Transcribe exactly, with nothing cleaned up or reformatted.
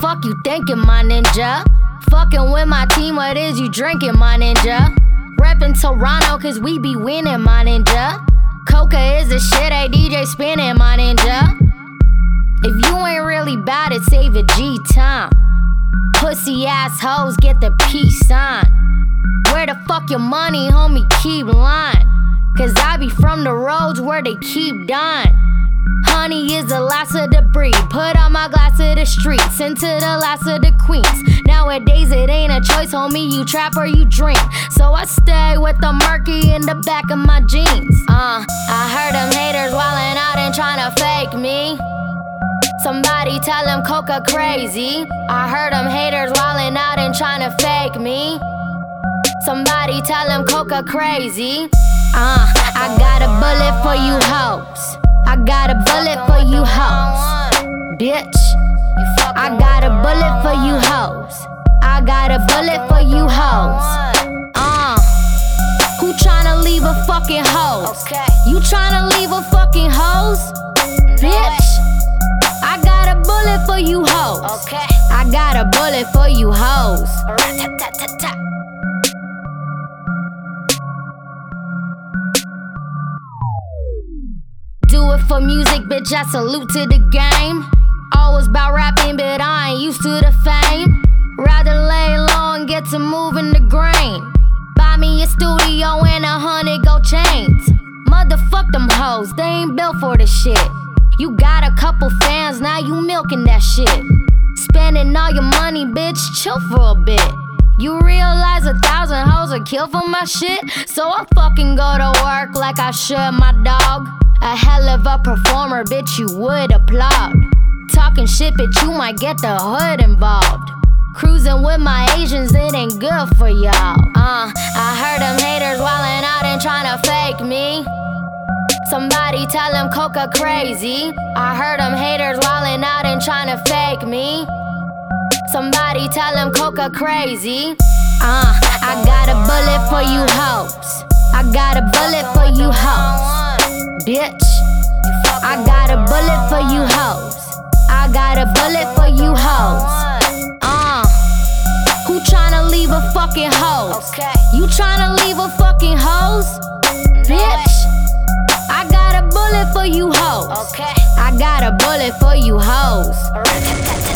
fuck you thinking, my ninja? Fucking with my team, what is you drinking, my ninja? Reppin' Toronto, cause we be winning, my ninja. Coca is the shit, a D J spinning, my ninja. If you ain't really bout it, save a G time. Pussy ass hoes, get the peace sign. Where the fuck your money, homie, keep lying. Cause I be from the roads where they keep dying. Honey is the last of the breed. Put on my glass of the streets, into the last of the queens. Nowadays it ain't a choice, homie, you trap or you drink. So I stay with the murky in the back of my jeans. Uh, I heard them haters wildin' out and tryna fake me. Somebody tell them Coca crazy. I heard them haters wildin' out and tryna fake me. Somebody tell them Coca crazy. Uh, I got a bullet for you hoes. I got a bullet for you hoes, bitch. I got a bullet for you hoes. I got a bullet for you hoes. Uh, who tryna leave a fucking hose? You tryna leave a fucking hose, bitch? I got a bullet for you hoes. I got a bullet for you hoes. For music, bitch, I salute to the game. Always about rapping, but I ain't used to the fame. Rather lay low and get to moving the grain. Buy me a studio and a hundred gold chains. Motherfuck them hoes, they ain't built for the shit. You got a couple fans, now you milking that shit. Spending all your money, bitch, chill for a bit. You realize a thousand hoes are killed for my shit? So I fucking go to work like I should, my dog. A hell of a performer, bitch, you would applaud. Talking shit, bitch, you might get the hood involved. Cruising with my Asians, it ain't good for y'all. Uh, I heard them haters wildin' out and tryna fake me. Somebody tell them Coca crazy. I heard them haters wildin' out and tryna fake me. Somebody tell them Coca crazy. Uh, I got a bullet for you hoes. I got a bullet for you hoes. Bitch, I got a bullet for you hoes. I got a bullet for you hoes. Uh, who tryna leave a fucking hose? You tryna leave a fucking hose? Bitch, I got a bullet for you hoes. I got a bullet for you hoes.